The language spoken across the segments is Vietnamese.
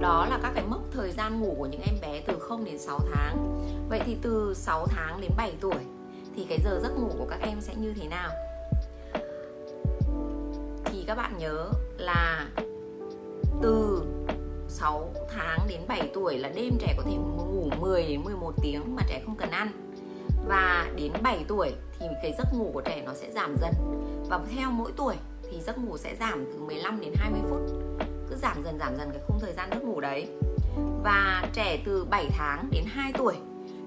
đó là các cái mốc thời gian ngủ của những em bé từ 0 đến 6 tháng. Vậy thì từ 6 tháng đến 7 tuổi thì cái giờ giấc ngủ của các em sẽ như thế nào? Thì các bạn nhớ là từ 6 tháng đến 7 tuổi là đêm trẻ có thể ngủ 10 đến 11 tiếng mà trẻ không cần ăn. Và đến 7 tuổi thì cái giấc ngủ của trẻ nó sẽ giảm dần. Và theo mỗi tuổi thì giấc ngủ sẽ giảm từ 15 đến 20 phút. Cứ giảm dần cái khung thời gian giấc ngủ đấy. Và trẻ từ 7 tháng đến 2 tuổi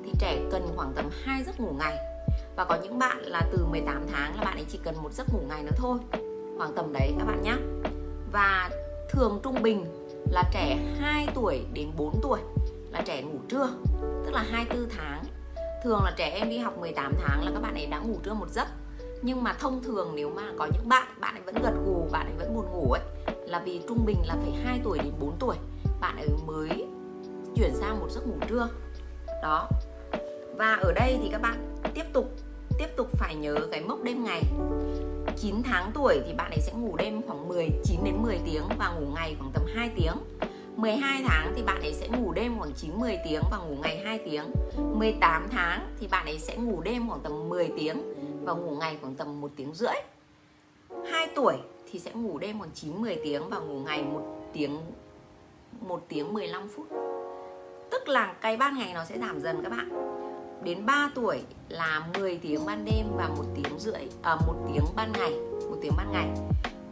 thì trẻ cần khoảng tầm 2 giấc ngủ ngày. Và có những bạn là từ 18 tháng là bạn ấy chỉ cần 1 giấc ngủ ngày nữa thôi. Khoảng tầm đấy các bạn nhé. Và thường trung bình là trẻ 2 tuổi đến 4 tuổi là trẻ ngủ trưa, tức là 24 tháng. Thường là trẻ em đi học 18 tháng là các bạn ấy đã ngủ trưa 1 giấc. Nhưng mà thông thường nếu mà có những bạn ấy vẫn gật gù, bạn ấy vẫn buồn ngủ ấy, là vì trung bình là phải 2 tuổi đến 4 tuổi bạn ấy mới chuyển sang một giấc ngủ trưa. Đó. Và ở đây thì các bạn tiếp tục phải nhớ cái mốc đêm ngày. 9 tháng tuổi thì bạn ấy sẽ ngủ đêm khoảng 9 đến 10 tiếng và ngủ ngày khoảng tầm 2 tiếng. 12 tháng thì bạn ấy sẽ ngủ đêm khoảng 9-10 tiếng và ngủ ngày 2 tiếng. 18 tháng thì bạn ấy sẽ ngủ đêm khoảng tầm 10 tiếng và ngủ ngày khoảng tầm 1 tiếng rưỡi. 2 tuổi thì sẽ ngủ đêm khoảng 9-10 tiếng và ngủ ngày 1 tiếng 15 phút. Tức là cái ban ngày nó sẽ giảm dần các bạn. Đến 3 tuổi là 10 tiếng ban đêm và 1 tiếng ban ngày.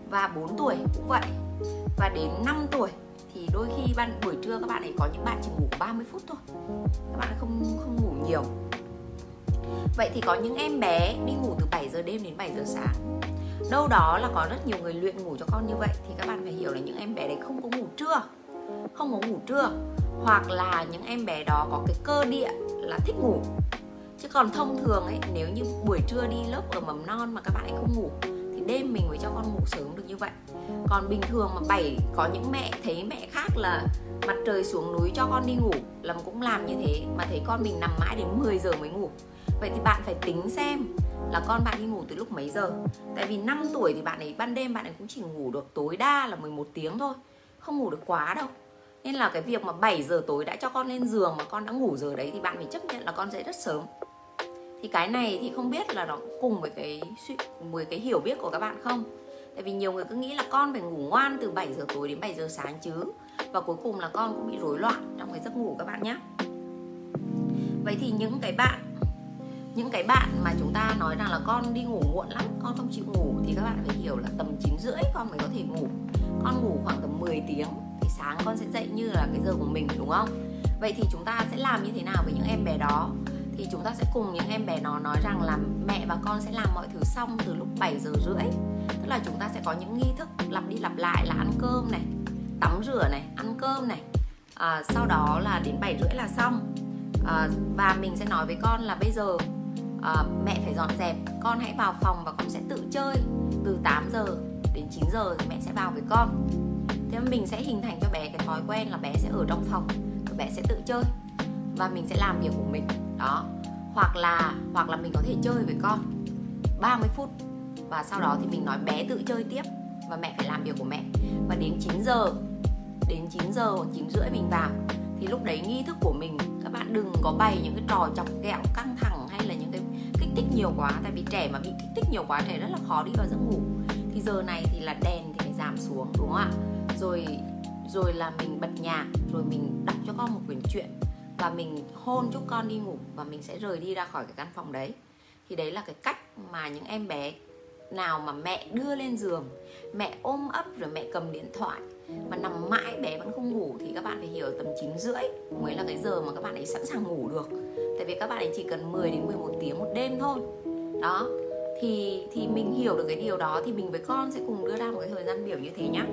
Và 4 tuổi cũng vậy. Và đến 5 tuổi thì đôi khi buổi trưa các bạn ấy có những bạn chỉ ngủ 30 phút thôi. Các bạn không ngủ nhiều. Vậy thì có những em bé đi ngủ từ 7 giờ đêm đến 7 giờ sáng. Đâu đó là có rất nhiều người luyện ngủ cho con như vậy. Thì các bạn phải hiểu là những em bé đấy không có ngủ trưa. Hoặc là những em bé đó có cái cơ địa là thích ngủ. Chứ còn thông thường ấy, nếu như buổi trưa đi lớp ở mầm non mà các bạn ấy không ngủ thì đêm mình mới cho con ngủ sớm được như vậy. Còn bình thường mà có những mẹ thấy mẹ khác là mặt trời xuống núi cho con đi ngủ là cũng làm như thế, mà thấy con mình nằm mãi đến 10 giờ mới ngủ. Vậy thì bạn phải tính xem là con bạn đi ngủ từ lúc mấy giờ. Tại vì 5 tuổi thì bạn ấy ban đêm bạn ấy cũng chỉ ngủ được tối đa là 11 tiếng thôi, không ngủ được quá đâu. Nên là cái việc mà 7 giờ tối đã cho con lên giường mà con đã ngủ giờ đấy thì bạn phải chấp nhận là con dậy rất sớm. Thì cái này thì không biết là nó cùng với cái hiểu biết của các bạn không. Tại vì nhiều người cứ nghĩ là con phải ngủ ngoan từ 7 giờ tối đến 7 giờ sáng chứ. Và cuối cùng là con cũng bị rối loạn trong cái giấc ngủ các bạn nhé. Vậy thì những cái bạn mà chúng ta nói rằng là con đi ngủ muộn lắm, con không chịu ngủ, thì các bạn phải hiểu là tầm 9:30 con mới có thể ngủ. Con ngủ khoảng tầm 10 tiếng thì sáng con sẽ dậy như là cái giờ của mình, đúng không? Vậy thì chúng ta sẽ làm như thế nào với những em bé đó? Thì chúng ta sẽ cùng những em bé nó nói rằng là mẹ và con sẽ làm mọi thứ xong từ lúc 7:30. Tức là chúng ta sẽ có những nghi thức lặp đi lặp lại là ăn cơm này, tắm rửa này, ăn cơm này, sau đó là đến 7:30 là xong. Và mình sẽ nói với con là bây giờ mẹ phải dọn dẹp, con hãy vào phòng và con sẽ tự chơi. Từ 8 giờ đến 9 giờ thì mẹ sẽ vào với con. Thế mình sẽ hình thành cho bé cái thói quen là bé sẽ ở trong phòng, bé sẽ tự chơi và mình sẽ làm việc của mình. Đó. Hoặc là mình có thể chơi với con 30 phút và sau đó thì mình nói bé tự chơi tiếp và mẹ phải làm việc của mẹ. Và đến 9 giờ hoặc 9:30 mình vào. Thì lúc đấy nghi thức của mình, các bạn đừng có bày những cái trò chọc ghẹo căng thẳng hay là những cái kích thích nhiều quá. Tại vì trẻ mà bị kích thích nhiều quá, trẻ rất là khó đi vào giấc ngủ. Thì giờ này thì là đèn thì phải giảm xuống, đúng không ạ? Rồi là mình bật nhạc, rồi mình đọc cho con một quyển truyện và mình hôn chúc con đi ngủ và mình sẽ rời đi ra khỏi cái căn phòng đấy. Thì đấy là cái cách mà những em bé nào mà mẹ đưa lên giường, mẹ ôm ấp rồi mẹ cầm điện thoại mà nằm mãi bé vẫn không ngủ thì các bạn phải hiểu tầm 9:30 mới là cái giờ mà các bạn ấy sẵn sàng ngủ được. Tại vì các bạn ấy chỉ cần 10 đến 11 tiếng một đêm thôi. Đó. Thì mình hiểu được cái điều đó thì mình với con sẽ cùng đưa ra một cái thời gian biểu như thế nhá.